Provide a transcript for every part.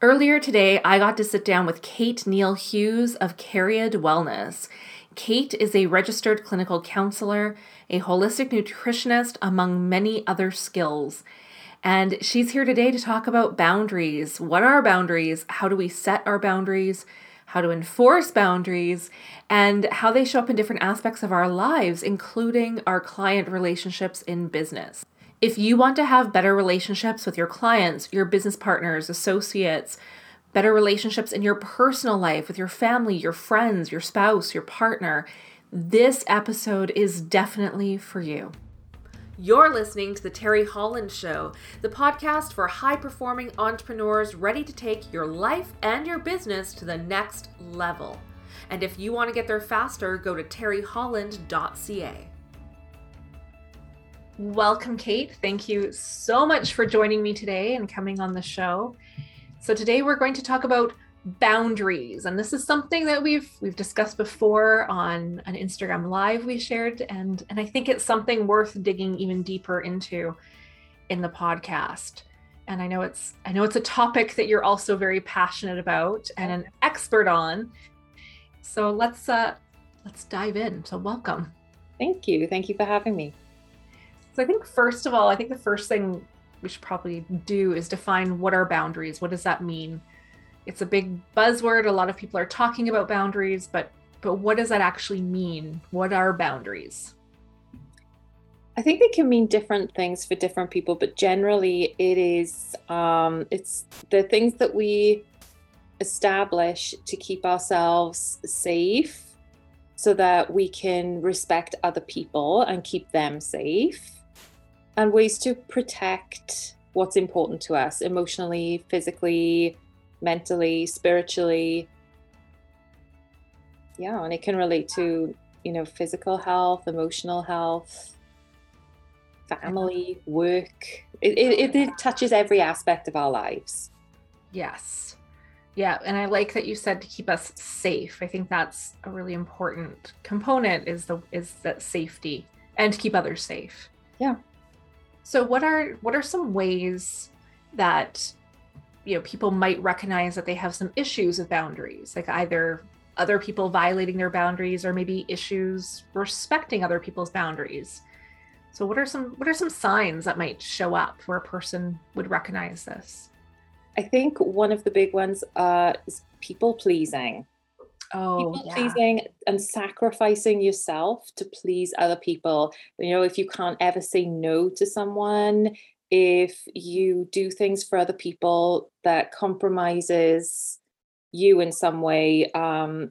Earlier today, I got to sit down with Kate Neale-Hughes of Cariad Wellness. Kate is a registered clinical counselor, a holistic nutritionist, among many other skills. And she's here today to talk about boundaries. What are boundaries? How do we set our boundaries? How to enforce boundaries, and how they show up in different aspects of our lives, including our client relationships in business. If you want to have better relationships with your clients, your business partners, associates, better relationships in your personal life with your family, your friends, your spouse, your partner, this episode is definitely for you. You're listening to The Terry Holland Show, the podcast for high-performing entrepreneurs ready to take your life and your business to the next level. And if you want to get there faster, go to terryholland.ca. Welcome, Kate. Thank you so much for joining me today and coming on the show. So today we're going to talk about boundaries, and this is something that we've discussed before on an Instagram live we shared, and I think it's something worth digging even deeper into in the podcast. And I know it's a topic that you're also very passionate about and an expert on. So let's dive in. So welcome. Thank you for having me. So I think the first thing we should probably do is define what are boundaries. What does that mean? It's a big buzzword. A lot of people are talking about boundaries, but what does that actually mean? What are boundaries? I think they can mean different things for different people, but generally it is, it's the things that we establish to keep ourselves safe so that we can respect other people and keep them safe, and ways to protect what's important to us emotionally, physically, mentally, spiritually. Yeah, and it can relate to, physical health, emotional health, family, work. It touches every aspect of our lives. Yes. Yeah, and I like that you said to keep us safe. I think that's a really important component is that safety and to keep others safe. Yeah. So what are some ways that people might recognize that they have some issues with boundaries, like either other people violating their boundaries or maybe issues respecting other people's boundaries? So what are some signs that might show up where a person would recognize this? I think one of the big ones is people pleasing. Pleasing and sacrificing yourself to please other people. If you can't ever say no to someone, if you do things for other people that compromises you in some way, I'm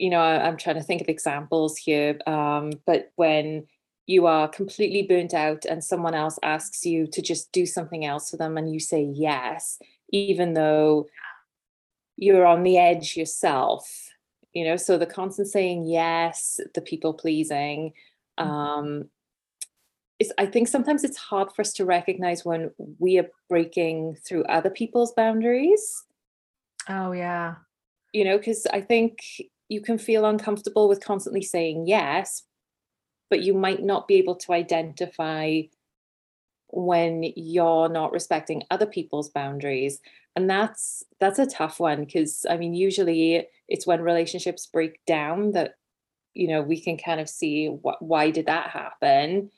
trying to think of examples here, but when you are completely burnt out and someone else asks you to just do something else for them and you say yes, even though you're on the edge yourself, so the constant saying yes, the people pleasing, I think sometimes it's hard for us to recognize when we are breaking through other people's boundaries. Oh, yeah. Because I think you can feel uncomfortable with constantly saying yes, but you might not be able to identify when you're not respecting other people's boundaries. And that's a tough one because, usually it's when relationships break down that, we can kind of see why did that happen?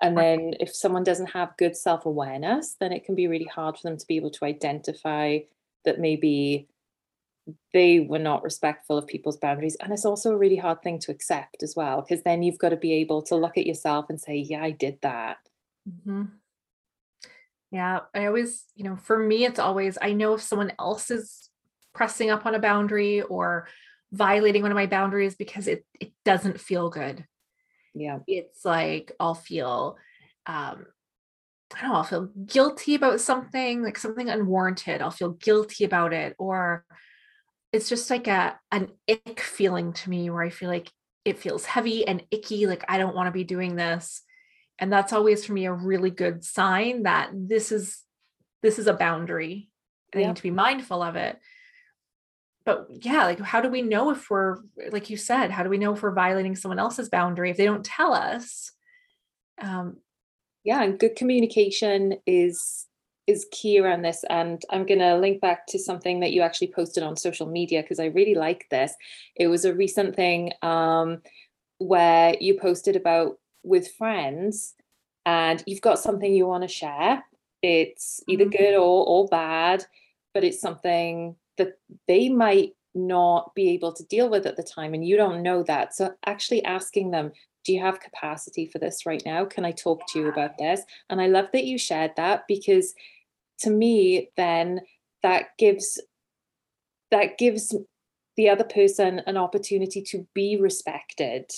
And then if someone doesn't have good self-awareness, then it can be really hard for them to be able to identify that maybe they were not respectful of people's boundaries. And it's also a really hard thing to accept as well, because then you've got to be able to look at yourself and say, yeah, I did that. Mm-hmm. Yeah, I always, for me, it's always, I know if someone else is pressing up on a boundary or violating one of my boundaries because it doesn't feel good. Yeah, it's like I'll feel, I'll feel guilty about something, like something unwarranted. I'll feel guilty about it, or it's just like an ick feeling to me, where I feel like it feels heavy and icky, like I don't want to be doing this. And that's always for me a really good sign that this is a boundary. I need to be mindful of it. But yeah, like how do we know if we're, like you said, how do we know if we're violating someone else's boundary if they don't tell us? And good communication is is key around this. And I'm going to link back to something that you actually posted on social media, because I really like this. It was a recent thing where you posted about with friends and you've got something you want to share. It's either good or bad, but it's something that they might not be able to deal with at the time. And you don't know that. So actually asking them, do you have capacity for this right now? Can I talk to you about this? And I love that you shared that, because to me, then that gives the other person an opportunity to be respected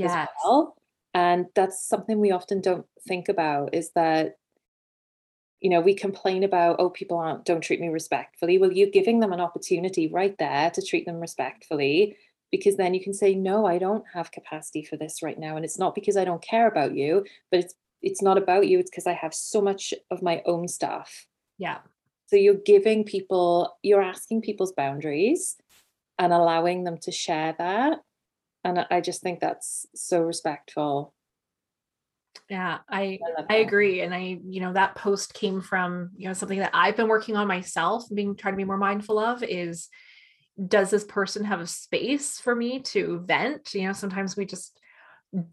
as well. And that's something we often don't think about, is that, you know, we complain about, oh, people don't treat me respectfully. Well, you're giving them an opportunity right there to treat them respectfully, because then you can say, no, I don't have capacity for this right now. And it's not because I don't care about you, but it's not about you. It's because I have so much of my own stuff. Yeah. So you're asking people's boundaries and allowing them to share that. And I just think that's so respectful. Yeah, I agree. And that post came from, something that I've been working on myself, trying to be more mindful of is, does this person have a space for me to vent? Sometimes we just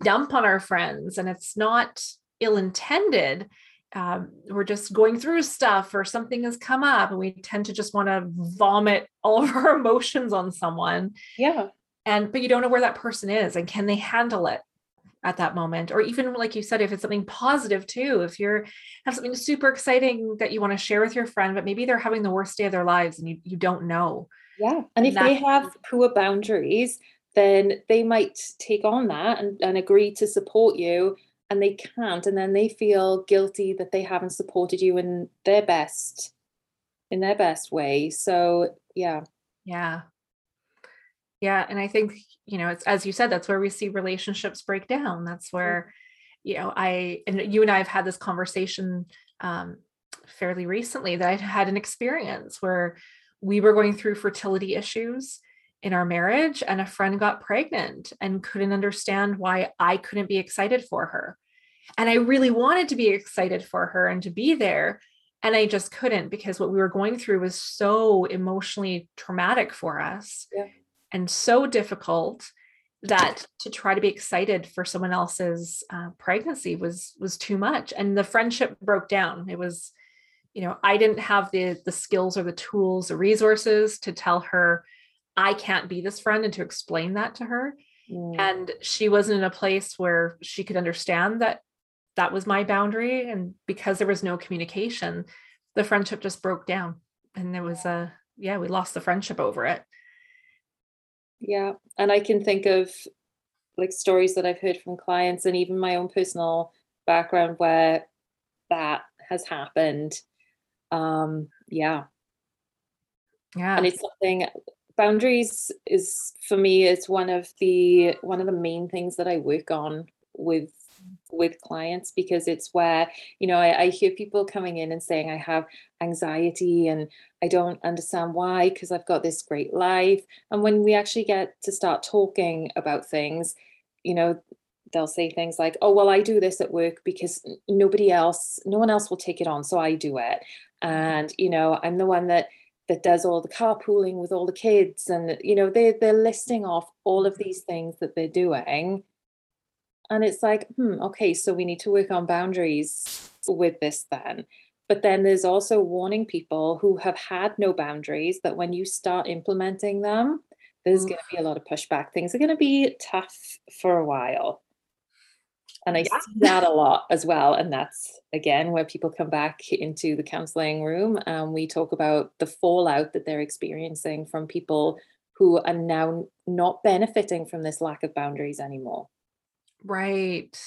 dump on our friends and it's not ill-intended. We're just going through stuff or something has come up and we tend to just want to vomit all of our emotions on someone. Yeah. But you don't know where that person is and can they handle it at that moment? Or even like you said, if it's something positive too, if you have something super exciting that you want to share with your friend, but maybe they're having the worst day of their lives and you don't know. Yeah. And if they have poor boundaries, then they might take on that and agree to support you, and they can't. And then they feel guilty that they haven't supported you in their best way. So yeah. Yeah. Yeah. And I think, it's, as you said, that's where we see relationships break down. That's where, you and I have had this conversation fairly recently, that I've had an experience where we were going through fertility issues in our marriage and a friend got pregnant and couldn't understand why I couldn't be excited for her. And I really wanted to be excited for her and to be there. And I just couldn't, because what we were going through was so emotionally traumatic for us and so difficult that to try to be excited for someone else's pregnancy was too much. And the friendship broke down. It was, I didn't have the skills or the tools or resources to tell her I can't be this friend and to explain that to her. Mm. And she wasn't in a place where she could understand that that was my boundary. And because there was no communication, the friendship just broke down, and there was we lost the friendship over it. Yeah. And I can think of like stories that I've heard from clients and even my own personal background where that has happened. And it's something, boundaries is for me, it's one of the main things that I work on with clients, because it's where I hear people coming in and saying, I have anxiety and I don't understand why, because I've got this great life. And when we actually get to start talking about things, they'll say things like, oh, well, I do this at work because no one else will take it on. So I do it. And, I'm the one that does all the carpooling with all the kids. And, they're listing off all of these things that they're doing. And it's like, okay, so we need to work on boundaries with this then. But then there's also warning people who have had no boundaries that when you start implementing them, there's going to be a lot of pushback. Things are going to be tough for a while. And I see that a lot as well. And that's, again, where people come back into the counseling room and we talk about the fallout that they're experiencing from people who are now not benefiting from this lack of boundaries anymore. Right.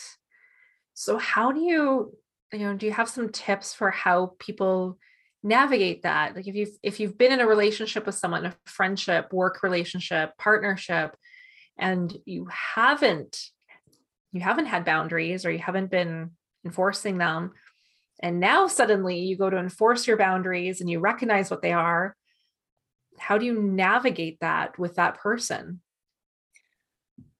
So how do do you have some tips for how people navigate that? Like if you've been in a relationship with someone, a friendship, work relationship, partnership, and you haven't had boundaries or you haven't been enforcing them. And now suddenly you go to enforce your boundaries and you recognize what they are. How do you navigate that with that person?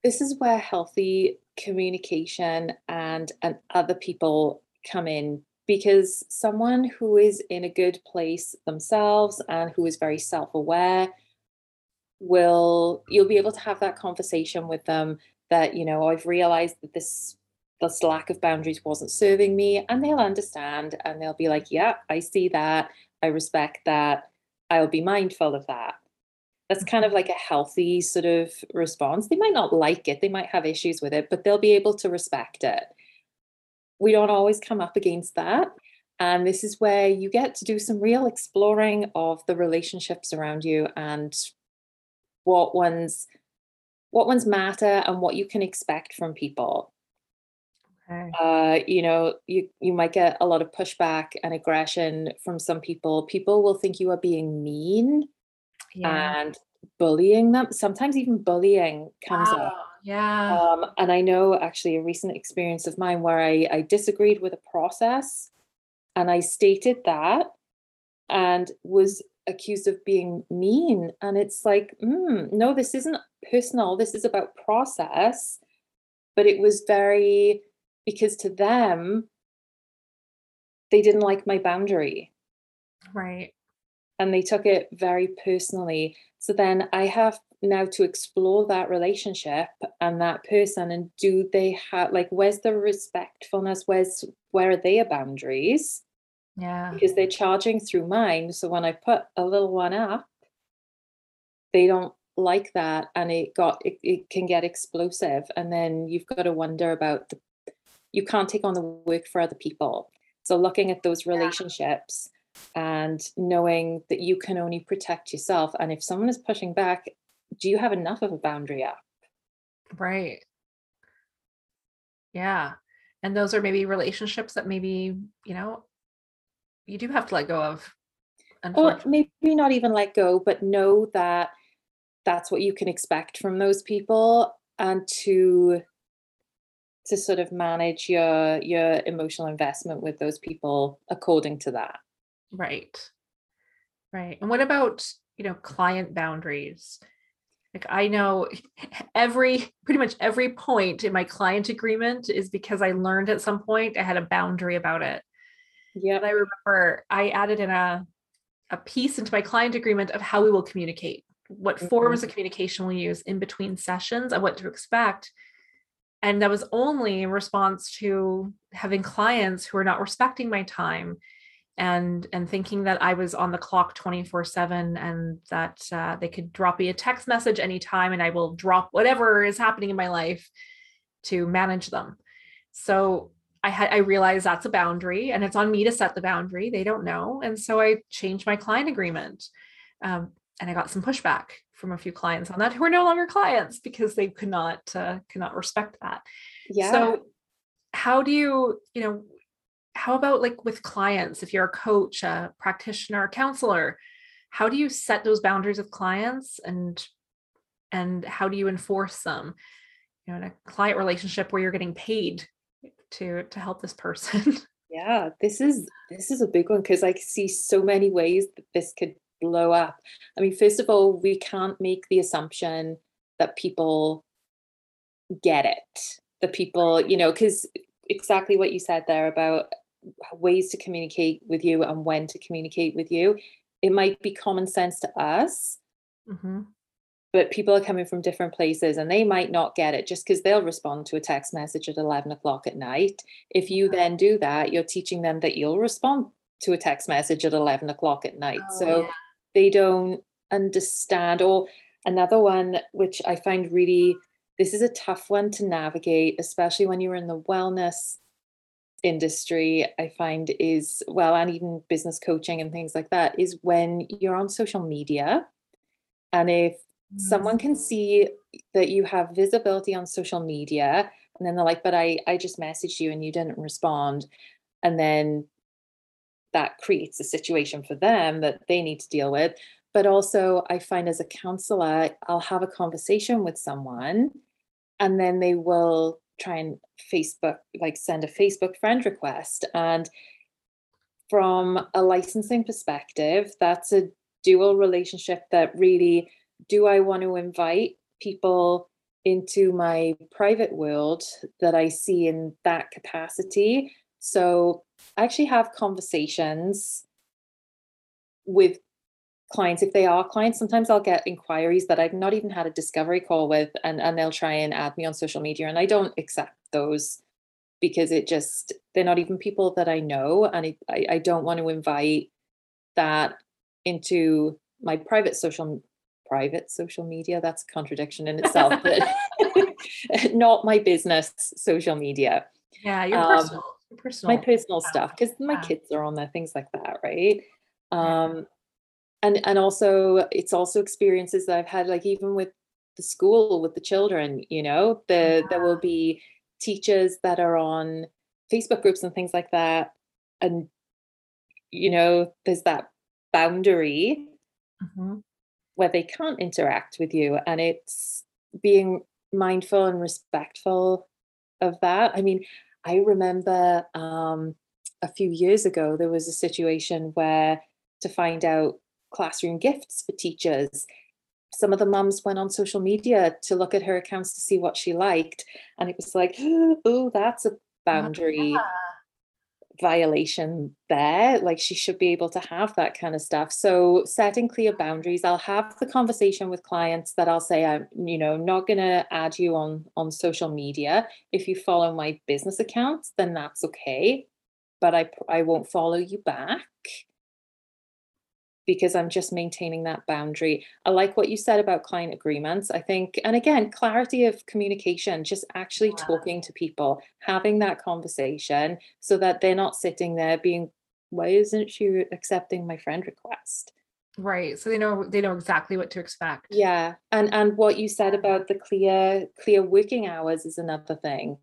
This is where healthy communication and other people come in because someone who is in a good place themselves and who is very self-aware you'll be able to have that conversation with them that, you know, I've realized that this lack of boundaries wasn't serving me, and they'll understand and they'll be like, yeah, I see that. I respect that. I'll be mindful of that. That's kind of like a healthy sort of response. They might not like it. They might have issues with it, but they'll be able to respect it. We don't always come up against that. And this is where you get to do some real exploring of the relationships around you and what ones matter and what you can expect from people. Okay. You know, you might get a lot of pushback and aggression from some people. People will think you are being mean. Yeah. And bullying them. Sometimes even bullying comes up. Yeah. And I know actually a recent experience of mine where I disagreed with a process and I stated that and was accused of being mean. And it's like, no, this isn't personal. This is about process. But it was very, because to them, they didn't like my boundary. Right. And they took it very personally. So then I have now to explore that relationship and that person, and do they have, like, where's the respectfulness? Where are their boundaries? Yeah. Because they're charging through mine. So when I put a little one up, they don't like that. And it can get explosive. And then you've got to wonder about you can't take on the work for other people. So looking at those relationships, and knowing that you can only protect yourself. And if someone is pushing back, do you have enough of a boundary up? Right. Yeah. And those are maybe relationships that maybe, you know, you do have to let go of. Or maybe not even let go, but know that that's what you can expect from those people, and to sort of manage your emotional investment with those people according to that. Right. And what about, you know, client boundaries? Like, I know pretty much every point in my client agreement is because I learned at some point I had a boundary about it. Yeah. And I remember I added in a piece into my client agreement of how we will communicate, what forms of communication we'll use in between sessions and what to expect. And that was only in response to having clients who are not respecting my time and thinking that I was on the clock 24/7, and that they could drop me a text message anytime and I will drop whatever is happening in my life to manage them. So I realized that's a boundary, and it's on me to set the boundary. They don't know. And so I changed my client agreement. And I got some pushback from a few clients on that, who are no longer clients because they could not respect that. Yeah. So how do you know, how about, like, with clients, if you're a coach, a practitioner, a counselor, how do you set those boundaries with clients, and how do you enforce them, you know, in a client relationship where you're getting paid to help this person? Yeah, this is a big one, because I see so many ways that this could blow up. I mean, first of all, we can't make the assumption that people get it, that people, you know, because exactly what you said there about ways to communicate with you and when to communicate with you. It might be common sense to us, but people are coming from different places and they might not get it, just because they'll respond to a text message at 11 o'clock at night. If you then do that, you're teaching them that you'll respond to a text message at 11 o'clock at night. They don't understand. Or another one, which I find really, this is a tough one to navigate, especially when you're in the wellness industry, I find and even business coaching and things like that, is when you're on social media. And if someone can see that you have visibility on social media, and then they're like, but I just messaged you and you didn't respond. And then that creates a situation for them that they need to deal with. But also, I find as a counselor, I'll have a conversation with someone, and then they will try and send a Facebook friend request. And from a licensing perspective, that's a dual relationship that really, do I want to invite people into my private world that I see in that capacity? So I actually have conversations with clients. If they are clients, sometimes I'll get inquiries that I've not even had a discovery call with, and they'll try and add me on social media, and I don't accept those because they're not even people that I know, and I don't want to invite that into my private social media. That's a contradiction in itself, but not my business social media. Yeah, your personal, my personal stuff, because my kids are on there, things like that, right? And also, it's also experiences that I've had, like even with the school, with the children, you know, there will be teachers that are on Facebook groups and things like that. And, you know, there's that boundary where they can't interact with you. And it's being mindful and respectful of that. I mean, I remember a few years ago, there was a situation where to find out classroom gifts for teachers, some of the mums went on social media to look at her accounts to see what she liked, and it was like, oh, that's a boundary violation there. Like, she should be able to have that kind of stuff. So setting clear boundaries. I'll have the conversation with clients that I'll say, I'm, you know, not gonna add you on social media. If you follow my business accounts, then that's okay, but I won't follow you back, because I'm just maintaining that boundary. I like what you said about client agreements, I think. And again, clarity of communication, just actually talking to people, having that conversation so that they're not sitting there being, why isn't she accepting my friend request? Right. So they know exactly what to expect. Yeah. And what you said about the clear working hours is another thing.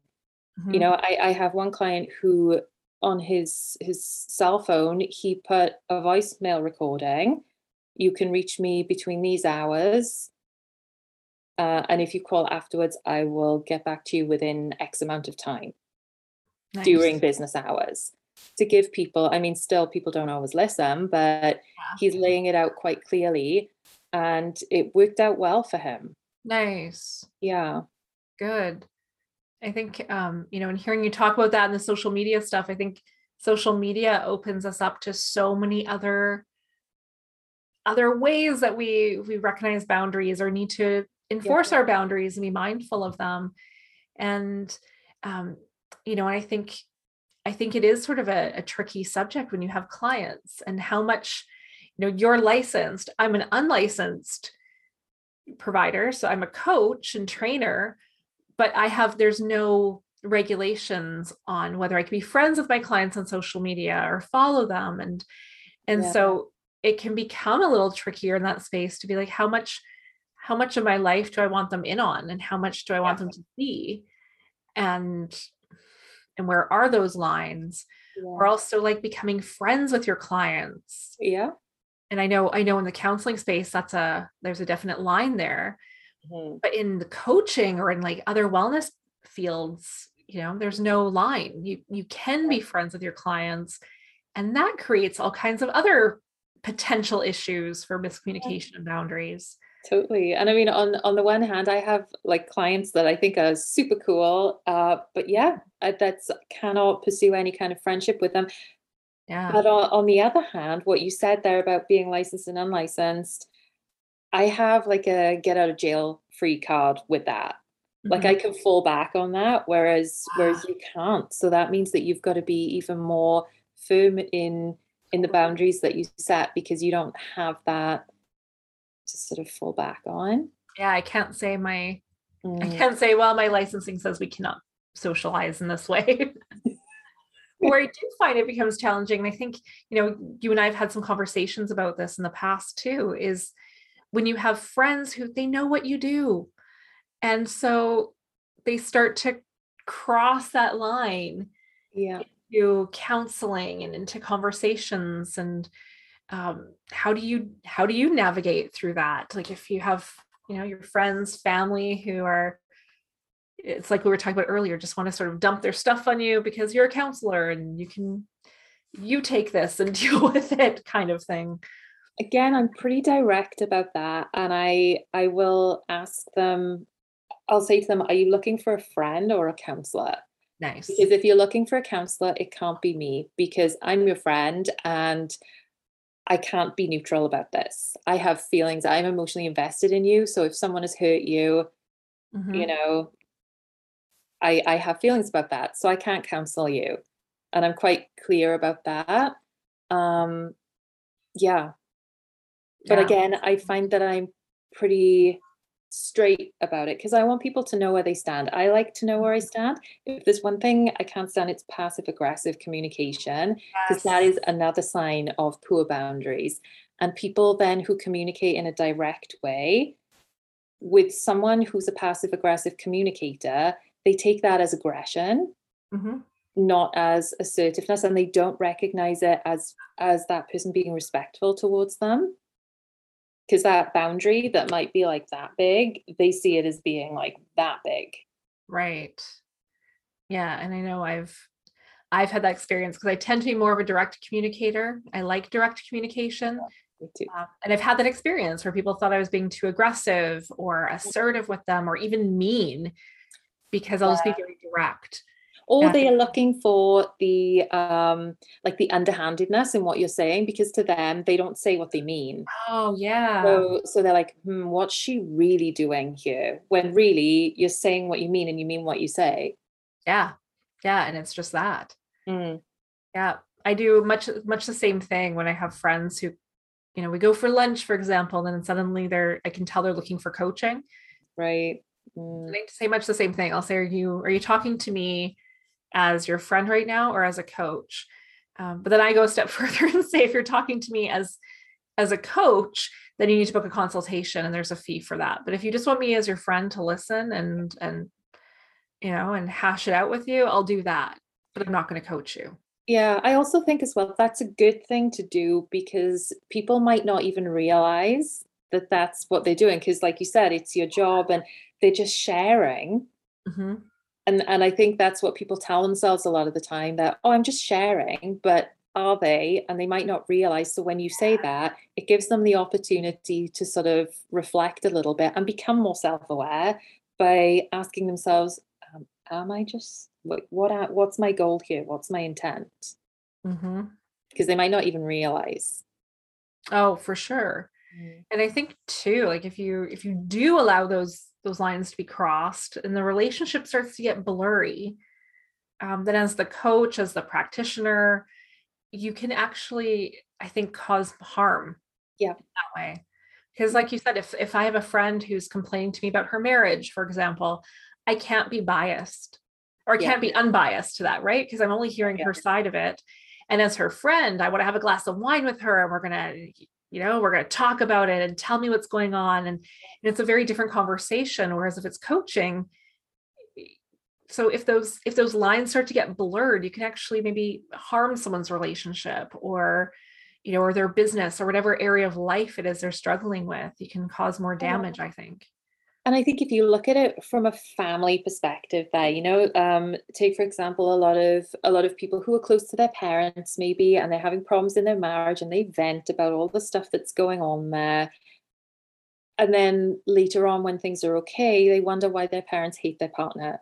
You know, I have one client who, on his cell phone, he put a voicemail recording. You can reach me between these hours. And if you call afterwards, I will get back to you within X amount of time. Nice. During business hours, to give people, I mean, still people don't always listen, but he's laying it out quite clearly, and it worked out well for him. Nice. Yeah. Good. I think, you know, and hearing you talk about that and the social media stuff, I think social media opens us up to so many other ways that we recognize boundaries or need to enforce our boundaries and be mindful of them. And, you know, and I think it is sort of a tricky subject when you have clients and how much, you know, you're licensed. I'm an unlicensed provider, so I'm a coach and trainer, but there's no regulations on whether I can be friends with my clients on social media or follow them. And so it can become a little trickier in that space to be like, how much of my life do I want them in on, and how much do I want them to see? And where are those lines? Yeah. We're also like becoming friends with your clients. Yeah. And I know in the counseling space, there's a definite line there. But in the coaching or in like other wellness fields, you know, there's no line. You can be friends with your clients, and that creates all kinds of other potential issues for miscommunication and boundaries. Totally. And I mean, on the one hand, I have like clients that I think are super cool, but cannot pursue any kind of friendship with them. Yeah. But on the other hand, what you said there about being licensed and unlicensed, I have like a get out of jail free card with that. Like I can fall back on that, whereas you can't. So that means that you've got to be even more firm in the boundaries that you set, because you don't have that to sort of fall back on. Yeah, I can't say well, my licensing says we cannot socialize in this way. Where I do find it becomes challenging, and I think, you know, you and I have had some conversations about this in the past too, is when you have friends who they know what you do, and so they start to cross that line into counseling and into conversations. And how do you navigate through that? Like, if you have, you know, your friends, family who are, it's like we were talking about earlier, just want to sort of dump their stuff on you because you're a counselor and you take this and deal with it, kind of thing. Again, I'm pretty direct about that. And I will ask them, I'll say to them, are you looking for a friend or a counselor? Nice. Because if you're looking for a counselor, it can't be me, because I'm your friend and I can't be neutral about this. I have feelings. I'm emotionally invested in you. So if someone has hurt you, mm-hmm. you know, I have feelings about that. So I can't counsel you. And I'm quite clear about that. Yeah. But again, I find that I'm pretty straight about it because I want people to know where they stand. I like to know where I stand. If there's one thing I can't stand, it's passive aggressive communication, because that is another sign of poor boundaries. And people then who communicate in a direct way with someone who's a passive aggressive communicator, they take that as aggression, mm-hmm. not as assertiveness, and they don't recognize it as that person being respectful towards them. Because that boundary that might be like that big, they see it as being like that big. Right. Yeah. And I know I've had that experience because I tend to be more of a direct communicator. I like direct communication. Yeah, me too. And I've had that experience where people thought I was being too aggressive or assertive with them, or even mean, because I'll just be very direct. Or they are looking for the like the underhandedness in what you're saying, because to them, they don't say what they mean. Oh, yeah. So they're like, what's she really doing here? When really you're saying what you mean and you mean what you say. Yeah. Yeah. And it's just that. Mm. Yeah. I do much the same thing when I have friends who, you know, we go for lunch, for example, and then suddenly I can tell they're looking for coaching. Right. Mm. And I say much the same thing. I'll say, are you talking to me as your friend right now or as a coach? But then I go a step further and say, if you're talking to me as a coach, then you need to book a consultation and there's a fee for that. But if you just want me as your friend to listen and, you know, and hash it out with you, I'll do that, but I'm not going to coach you. Yeah. I also think as well, that's a good thing to do, because people might not even realize that that's what they're doing. Cause like you said, it's your job and they're just sharing. Mm-hmm. And I think that's what people tell themselves a lot of the time, that, oh, I'm just sharing, but are they? And they might not realize. So when you say that, it gives them the opportunity to sort of reflect a little bit and become more self-aware by asking themselves, am I just, what's my goal here? What's my intent? Mm-hmm. Because they might not even realize. Oh, for sure. Mm. And I think too, like if you do allow those lines to be crossed and the relationship starts to get blurry, then as the coach, as the practitioner, you can actually, I think, cause harm that way. Because like you said, if I have a friend who's complaining to me about her marriage, for example, I can't be biased, or I can't be unbiased to that, right? Because I'm only hearing her side of it. And as her friend, I want to have a glass of wine with her and we're going to talk about it and tell me what's going on. And it's a very different conversation. Whereas if it's coaching, so if those lines start to get blurred, you can actually maybe harm someone's relationship or, you know, or their business or whatever area of life it is they're struggling with. You can cause more damage, I think. And I think if you look at it from a family perspective there, you know, take, for example, a lot of people who are close to their parents maybe, and they're having problems in their marriage and they vent about all the stuff that's going on there. And then later on, when things are okay, they wonder why their parents hate their partner.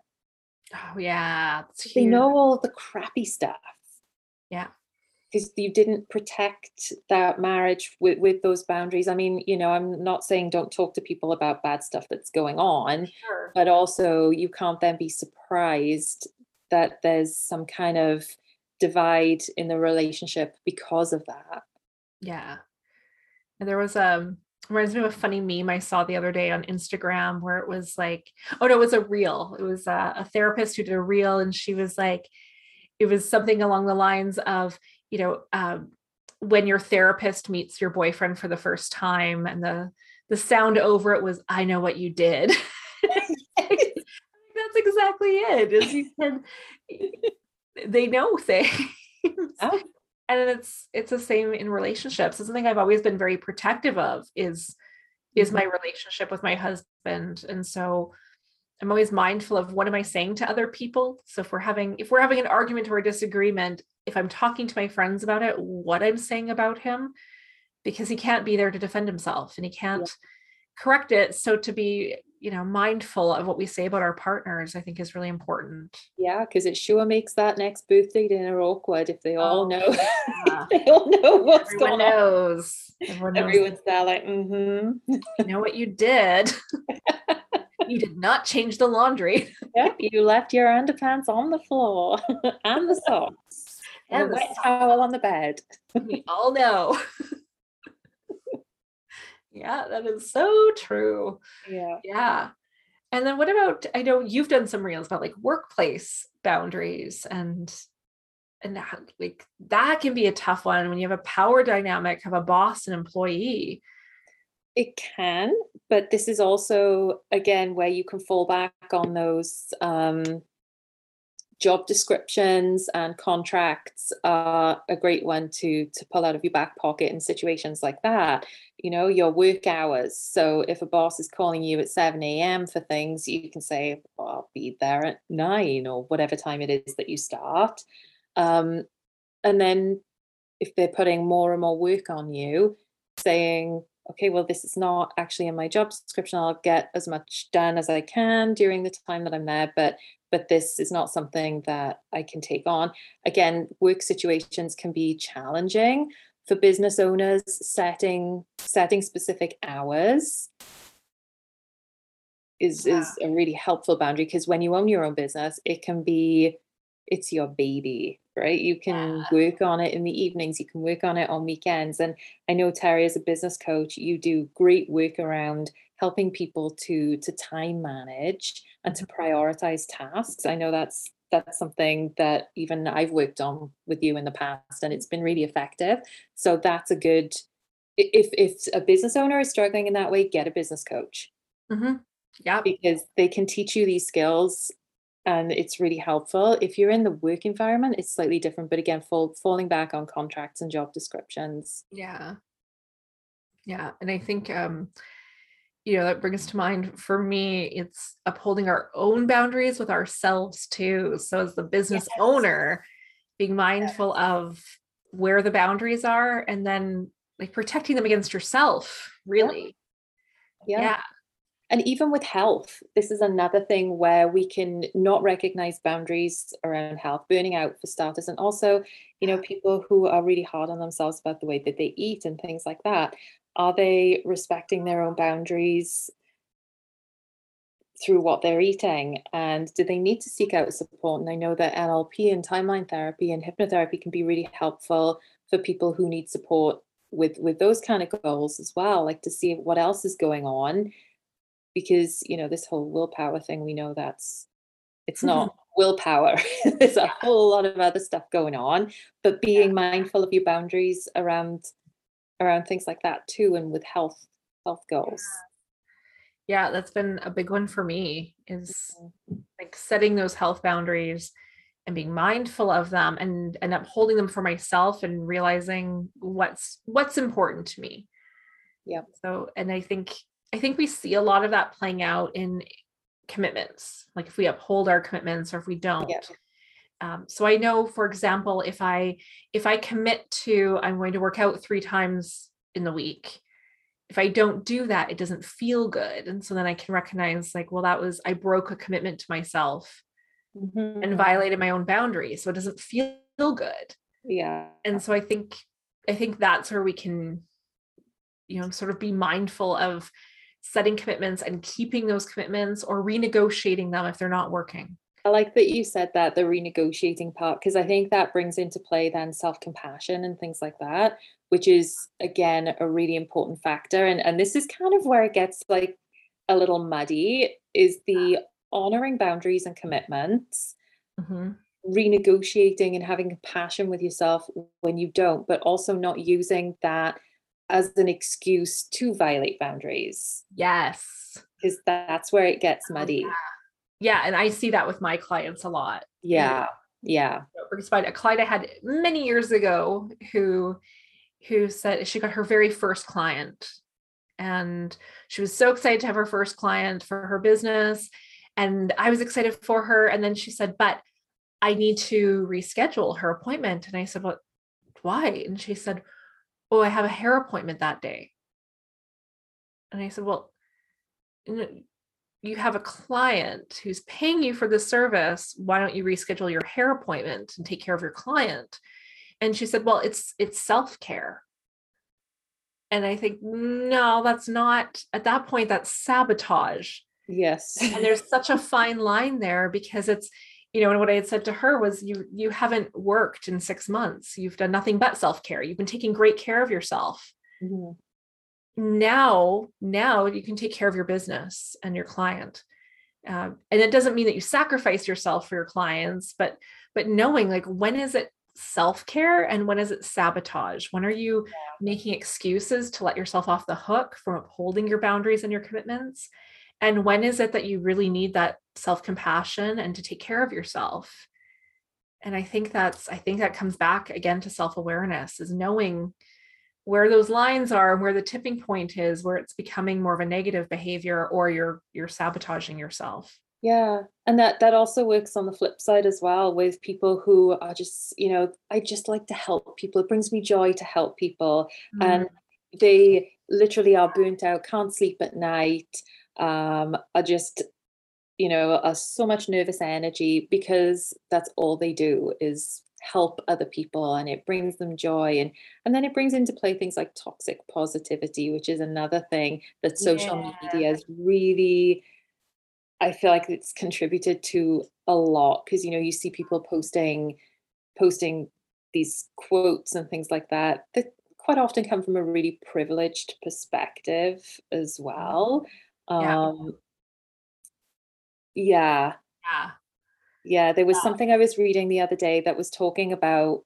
Oh, yeah. They know all the crappy stuff. Yeah. Because you didn't protect that marriage with those boundaries. I mean, you know, I'm not saying don't talk to people about bad stuff that's going on, sure. But also you can't then be surprised that there's some kind of divide in the relationship because of that. Yeah. And there was reminds me of a funny meme I saw the other day on Instagram where it was like, oh no, it was a reel. It was a therapist who did a reel, and she was like, it was something along the lines of, you know, when your therapist meets your boyfriend for the first time, and the sound over it was, I know what you did. That's exactly it. As you said, they know things. Oh. And it's the same in relationships. It's something I've always been very protective of is mm-hmm. my relationship with my husband. And so I'm always mindful of what am I saying to other people. So if we're having an argument or a disagreement, if I'm talking to my friends about it, what I'm saying about him, because he can't be there to defend himself and he can't correct it. So to be mindful of what we say about our partners, I think is really important. Yeah, because it sure makes that next birthday dinner awkward if they all know. Yeah. They all know what's going on. Everyone knows. Everyone's there like, mm-hmm. You know what you did. You did not change the laundry. Yep, you left your underpants on the floor and the socks and the wet towel on the bed. We all know. Yeah, that is so true. Yeah. Yeah. And then what about, I know you've done some reels about like workplace boundaries and that, like that can be a tough one when you have a power dynamic, have a boss and employee. It can, but this is also, again, where you can fall back on those job descriptions and contracts are a great one to pull out of your back pocket in situations like that. You know, your work hours. So if a boss is calling you at 7 a.m. for things, you can say, well, I'll be there at 9 or whatever time it is that you start. And then if they're putting more and more work on you, saying, okay, well, this is not actually in my job description. I'll get as much done as I can during the time that I'm there, but this is not something that I can take on. Again, work situations can be challenging for business owners, setting specific hours is a really helpful boundary, because when you own your own business, it's your baby, right? You can work on it in the evenings, you can work on it on weekends. And I know, Terry, as a business coach, you do great work around helping people to time manage and to prioritize tasks. I know that's something that even I've worked on with you in the past, and it's been really effective. So that's a good, if a business owner is struggling in that way, get a business coach. Mm-hmm. Yeah, because they can teach you these skills. And it's really helpful. If you're in the work environment, it's slightly different, but again, falling back on contracts and job descriptions. Yeah. Yeah. And I think, that brings to mind for me, it's upholding our own boundaries with ourselves too. So as the business owner, being mindful of where the boundaries are, and then like protecting them against yourself, really. Yeah. And even with health, this is another thing where we can not recognize boundaries around health, burning out for starters, and also, people who are really hard on themselves about the way that they eat and things like that. Are they respecting their own boundaries through what they're eating? And do they need to seek out support? And I know that NLP and timeline therapy and hypnotherapy can be really helpful for people who need support with those kind of goals as well, like to see what else is going on. Because, this whole willpower thing, we know it's not willpower. There's a whole lot of other stuff going on, but being mindful of your boundaries around things like that too. And with health goals. Yeah. That's been a big one for me, is like setting those health boundaries and being mindful of them and upholding them for myself and realizing what's important to me. Yeah. So, and I think we see a lot of that playing out in commitments, like if we uphold our commitments or if we don't. Yeah. So I know, for example, if I commit to, I'm going to work out 3 times in the week, if I don't do that, it doesn't feel good. And so then I can recognize like, well, I broke a commitment to myself and violated my own boundaries. So it doesn't feel good. Yeah. And so I think that's where we can, sort of be mindful of setting commitments and keeping those commitments or renegotiating them if they're not working. I like that you said that, the renegotiating part, because I think that brings into play then self-compassion and things like that, which is, again, a really important factor. And this is kind of where it gets like a little muddy, is the honoring boundaries and commitments, renegotiating and having compassion with yourself when you don't, but also not using that as an excuse to violate boundaries. Yes. Because that's where it gets muddy. Yeah. And I see that with my clients a lot. Yeah. Yeah. A client I had many years ago who said she got her very first client, and she was so excited to have her first client for her business. And I was excited for her. And then she said, but I need to reschedule her appointment. And I said, well, why? And she said, oh, I have a hair appointment that day. And I said, well, you have a client who's paying you for the service, why don't you reschedule your hair appointment and take care of your client? And she said, well, it's self-care. And I think, no, that's not, at that point, that's sabotage. Yes. And there's such a fine line there, because it's, you know, and what I had said to her was, you haven't worked in 6 months. You've done nothing but self-care. You've been taking great care of yourself. Mm-hmm. Now you can take care of your business and your client. And it doesn't mean that you sacrifice yourself for your clients, but knowing, like, when is it self-care and when is it sabotage? When are you making excuses to let yourself off the hook from upholding your boundaries and your commitments? And when is it that you really need that self-compassion and to take care of yourself? And I think that comes back again to self-awareness, is knowing where those lines are and where the tipping point is, where it's becoming more of a negative behavior or you're sabotaging yourself. Yeah. And that also works on the flip side as well, with people who are just, you know, I just like to help people. It brings me joy to help people. Mm. And they literally are burnt out, can't sleep at night, are just, you know, are so much nervous energy, because that's all they do is help other people, and it brings them joy. And then it brings into play things like toxic positivity, which is another thing that social media is really, I feel like it's contributed to a lot, because, you know, you see people posting these quotes and things like that quite often come from a really privileged perspective as well. Yeah, there was something I was reading the other day that was talking about,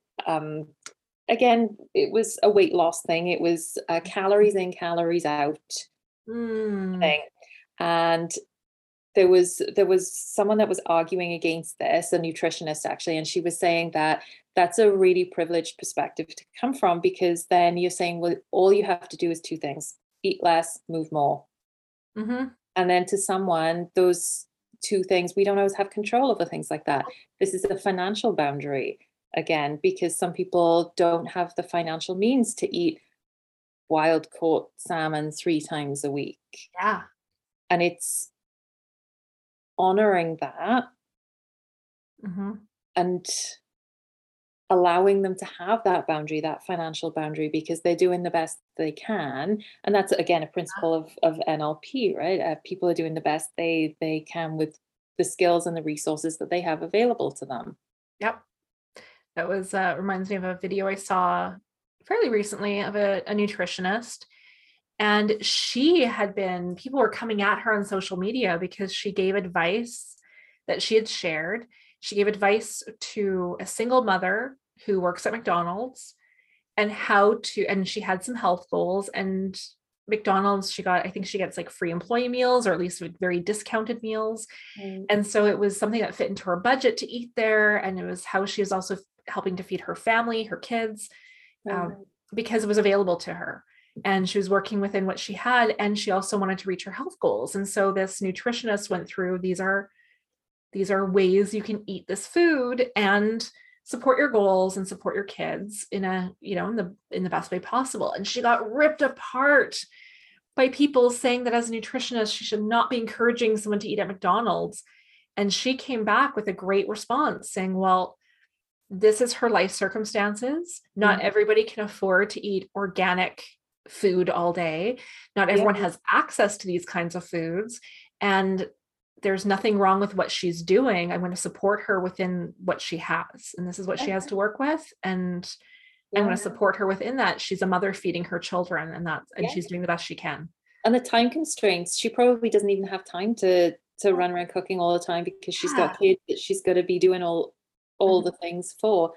again, it was a weight loss thing. It was a calories in, calories out thing. And there was someone that was arguing against this, a nutritionist actually, and she was saying that that's a really privileged perspective to come from, because then you're saying, well, all you have to do is two things: eat less, move more. Mm-hmm. And then to someone, those two things, we don't always have control over things like that. This is a financial boundary again, because some people don't have the financial means to eat wild caught salmon 3 times a week. Yeah. And it's honoring that, mm-hmm, and allowing them to have that boundary, that financial boundary, because they're doing the best they can. And that's, again, a principle of NLP, right? People are doing the best they can with the skills and the resources that they have available to them. Yep. That was, reminds me of a video I saw fairly recently of a nutritionist, and people were coming at her on social media because she gave advice that she had shared. She gave advice to a single mother who works at McDonald's, and she had some health goals, and McDonald's, she gets like free employee meals, or at least very discounted meals. Mm. And so it was something that fit into her budget to eat there. And it was how she was also helping to feed her family, her kids, because it was available to her. And she was working within what she had. And she also wanted to reach her health goals. And so this nutritionist went through, these are ways you can eat this food and support your goals and support your kids in the best way possible. And she got ripped apart by people saying that as a nutritionist, she should not be encouraging someone to eat at McDonald's. And she came back with a great response saying, well, this is her life circumstances. Not everybody can afford to eat organic food all day. Not everyone has access to these kinds of foods. And there's nothing wrong with what she's doing. I'm going to support her within what she has. And this is what she has to work with. And I'm going to support her within that. She's a mother feeding her children, and she's doing the best she can. And the time constraints, she probably doesn't even have time to run around cooking all the time, because she's got kids that she's got to be doing all the things for.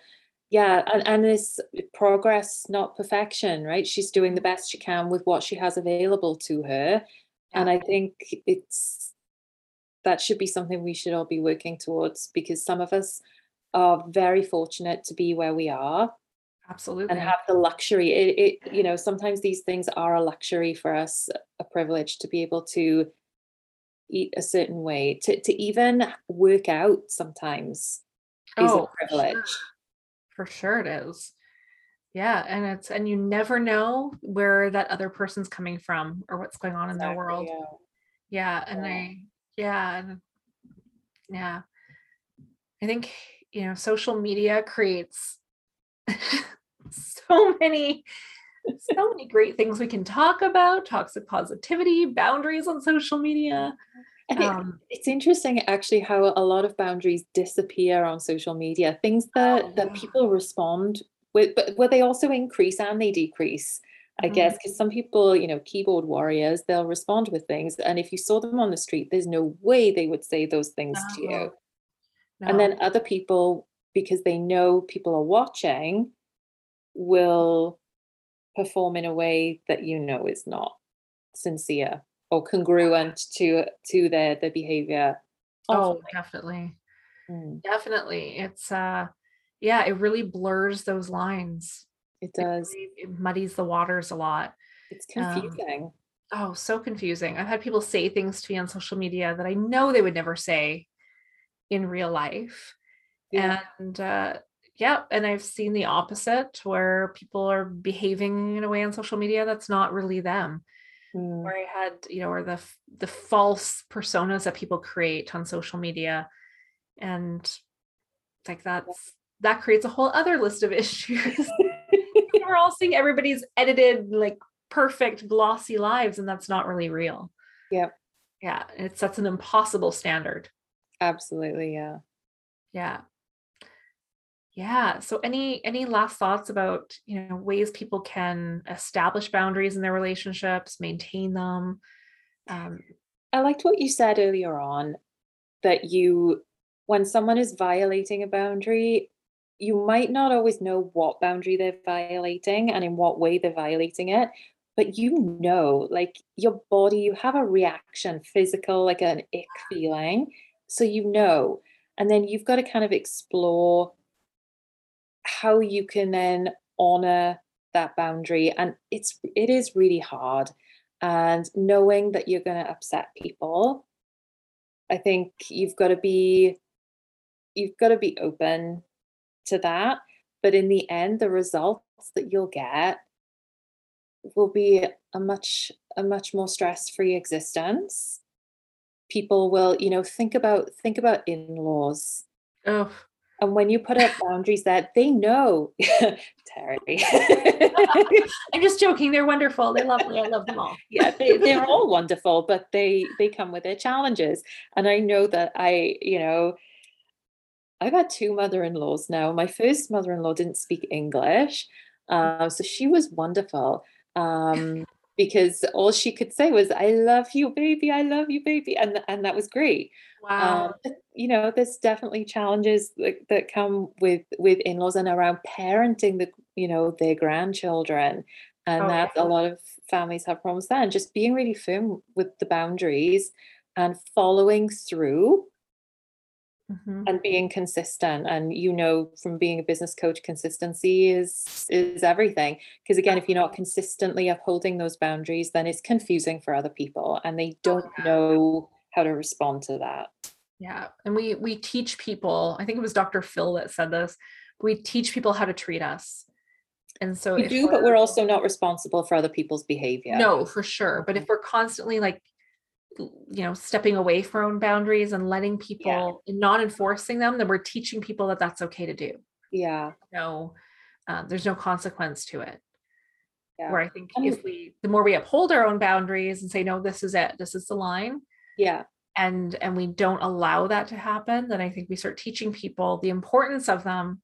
Yeah. And this progress, not perfection, right? She's doing the best she can with what she has available to her. Yeah. And I think that should be something we should all be working towards, because some of us are very fortunate to be where we are. Absolutely. And have the luxury. It you know, sometimes these things are a luxury for us, a privilege to be able to eat a certain way, to even work out sometimes is a privilege. For sure it is. Yeah. And you never know where that other person's coming from or what's going on in their world. Yeah. And Yeah. I think, social media creates so many great things we can talk about, toxic positivity, boundaries on social media. And it's interesting actually how a lot of boundaries disappear on social media, things that, that people respond with, but where they also increase and they decrease, I guess, because some people, keyboard warriors, they'll respond with things. And if you saw them on the street, there's no way they would say those things to you. No. And then other people, because they know people are watching, will perform in a way that is not sincere or congruent to their behavior. Often. Definitely. It's it really blurs those lines. It does. It muddies the waters a lot. It's confusing. So confusing. I've had people say things to me on social media that I know they would never say in real life. Yeah. And and I've seen the opposite, where people are behaving in a way on social media that's not really them. Mm. Where I had, or the false personas that people create on social media, and like that creates a whole other list of issues. We're all seeing everybody's edited, like perfect, glossy lives, and that's not really real. Yeah. Yeah. That's an impossible standard. Absolutely. Yeah. So any last thoughts about, ways people can establish boundaries in their relationships, maintain them? I liked what you said earlier on, that when someone is violating a boundary, you might not always know what boundary they're violating and in what way they're violating it, but like your body, you have a reaction, physical, like an ick feeling. So, and then you've got to kind of explore how you can then honor that boundary. And it is really hard, and knowing that you're going to upset people, I think you've got to be open to that. But in the end, the results that you'll get will be a much more stress-free existence. People will, think about in-laws. Oh. And when you put up boundaries there, they know. Terry. I'm just joking. They're wonderful. They're lovely. I love them all. Yeah, they're all wonderful, but they come with their challenges. And I know that I've had two mother-in-laws now. My first mother-in-law didn't speak English. So she was wonderful. Because all she could say was, I love you, baby. I love you, baby. And that was great. Wow. There's definitely challenges that come with in-laws and around parenting their grandchildren. And a lot of families have problems there. And just being really firm with the boundaries and following through and being consistent. And, from being a business coach, consistency is everything. Because again, if you're not consistently upholding those boundaries, then it's confusing for other people and they don't know how to respond to that. Yeah. And we teach people, I think it was Dr. Phil that said this, we teach people how to treat us. And so but we're also not responsible for other people's behavior. No, for sure. But if we're constantly stepping away from our own boundaries and letting people and not enforcing them, then we're teaching people that that's okay to do. Yeah. No, there's no consequence to it. Yeah. Where I think the more we uphold our own boundaries and say, no, this is it, this is the line. Yeah. And we don't allow that to happen, then I think we start teaching people the importance of them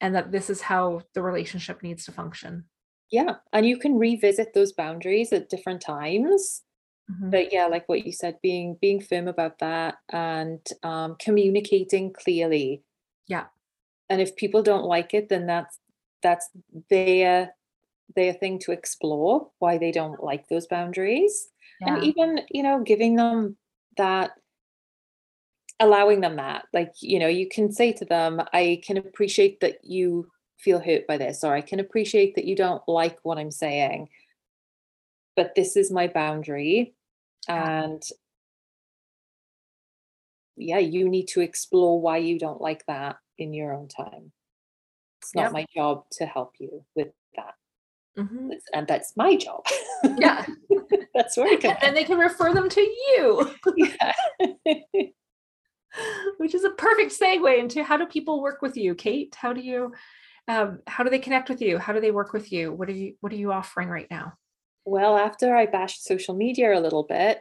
and that this is how the relationship needs to function. Yeah. And you can revisit those boundaries at different times. Mm-hmm. But yeah, like what you said, being firm about that and communicating clearly. Yeah. And if people don't like it, then that's their thing to explore, why they don't like those boundaries. Yeah. And even, giving them that, allowing them that, you can say to them, I can appreciate that you feel hurt by this, or I can appreciate that you don't like what I'm saying, but this is my boundary. And you need to explore why you don't like that in your own time. It's not my job to help you with that. Mm-hmm. And that's my job. Yeah. That's where I come. And then they can refer them to you. Yeah. Which is a perfect segue into how do people work with you, Kate? How do they connect with you? How do they work with you? What are you offering right now? Well, after I bashed social media a little bit,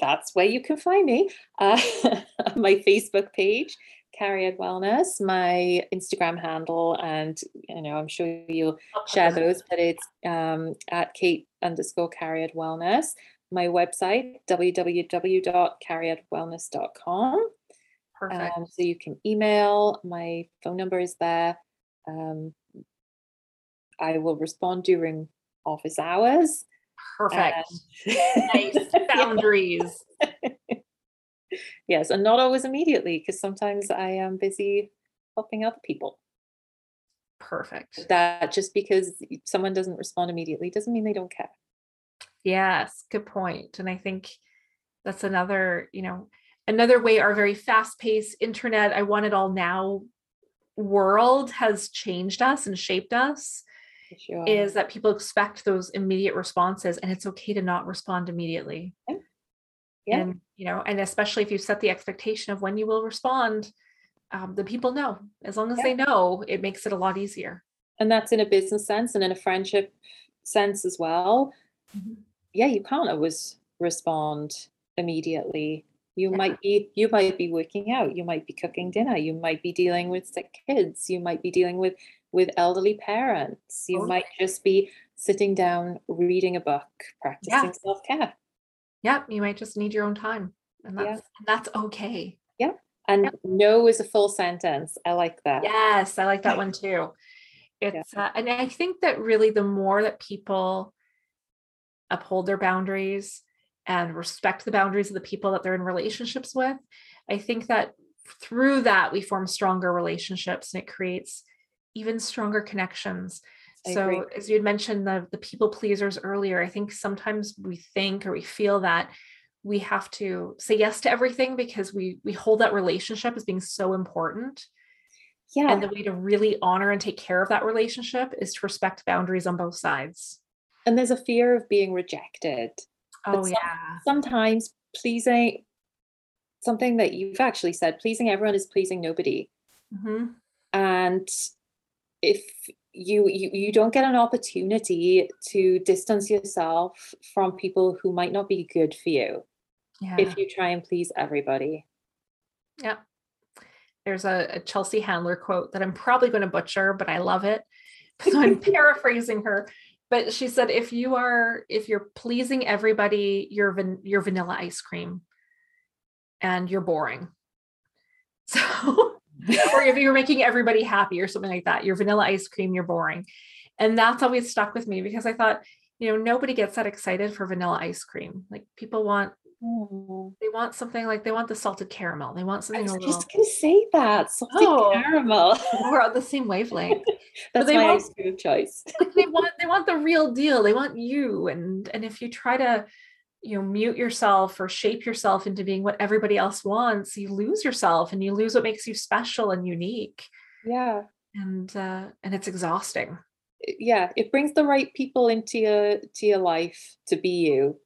that's where you can find me. My Facebook page, Cariad Wellness, my Instagram handle, and I'm sure you'll share those, but it's at Kate_Cariad Wellness. My website, www.cariadwellness.com. Perfect. So you can email. My phone number is there. I will respond during office hours. Perfect. Nice boundaries. Yes, and not always immediately, because sometimes I am busy helping other people. Perfect. That just because someone doesn't respond immediately doesn't mean they don't care. Yes, good point. And I think that's another way our very fast-paced internet, I want it all now world has changed us and shaped us. Sure. Is that people expect those immediate responses, and it's okay to not respond immediately. Yeah. And, and especially if you set the expectation of when you will respond, the people know. As long as they know, it makes it a lot easier. And that's in a business sense and in a friendship sense as well. Mm-hmm. Yeah, you can't always respond immediately. You might be working out, you might be cooking dinner, you might be dealing with sick kids, you might be dealing with elderly parents, you might just be sitting down, reading a book, practicing self-care. Yep, you might just need your own time. And that's okay. Yeah. And no is a full sentence. I like that. Yes, I like that one too. It's and I think that really the more that people uphold their boundaries and respect the boundaries of the people that they're in relationships with, I think that through that we form stronger relationships, and it creates even stronger connections. So as you had mentioned, the people pleasers earlier, I think sometimes we think or we feel that we have to say yes to everything because we hold that relationship as being so important. Yeah. And the way to really honor and take care of that relationship is to respect boundaries on both sides. And there's a fear of being rejected. Oh, sometimes pleasing, something that you've actually said, pleasing everyone is pleasing nobody. Mm-hmm. And if you don't get an opportunity to distance yourself from people who might not be good for you, if you try and please everybody. Yeah. There's a Chelsea Handler quote that I'm probably going to butcher, but I love it. So I'm paraphrasing her. But she said, if you're pleasing everybody, you're vanilla ice cream and you're boring. So, or if you're making everybody happy or something like that, you're vanilla ice cream, you're boring. And that's always stuck with me because I thought, nobody gets that excited for vanilla ice cream. Like people want something like they want the salted caramel. They want something. I was just going to say that salted caramel. We're on the same wavelength. That's my ice cream choice. Like they want the real deal. They want you. And if you try to, mute yourself or shape yourself into being what everybody else wants, you lose yourself and you lose what makes you special and unique. Yeah. And it's exhausting. Yeah. It brings the right people into your life to be you.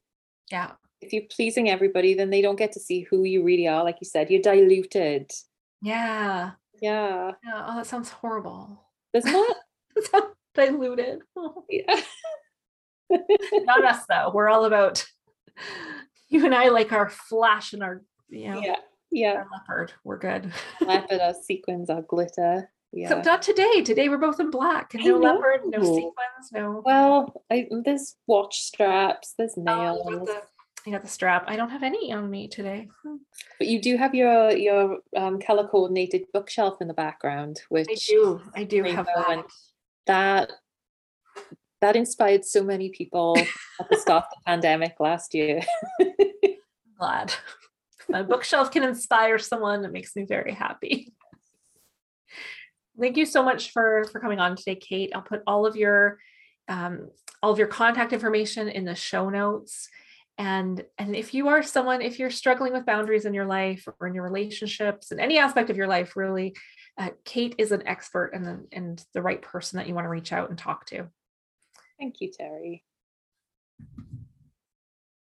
Yeah. If you're pleasing everybody, then they don't get to see who you really are. Like you said, you're diluted. Yeah. Yeah. Oh, that sounds horrible. Doesn't it? It sounds diluted. Oh. Yeah. Not us though. We're all about, you and I like our flash and our, our leopard. We're good. Leopard, our sequins, our glitter. Yeah. So not today. Today we're both in black. No leopard, no sequins, no. Well, there's watch straps, there's nails. You got the strap. I don't have any on me today. But you do have your color coordinated bookshelf in the background, which I do have that. That inspired so many people at the start of the pandemic last year. I'm glad. My bookshelf can inspire someone. It makes me very happy. Thank you so much for coming on today, Kate. I'll put all of your contact information in the show notes. And if you are someone, if you're struggling with boundaries in your life or in your relationships and any aspect of your life, really, Kate is an expert and the right person that you want to reach out and talk to. Thank you, Terry.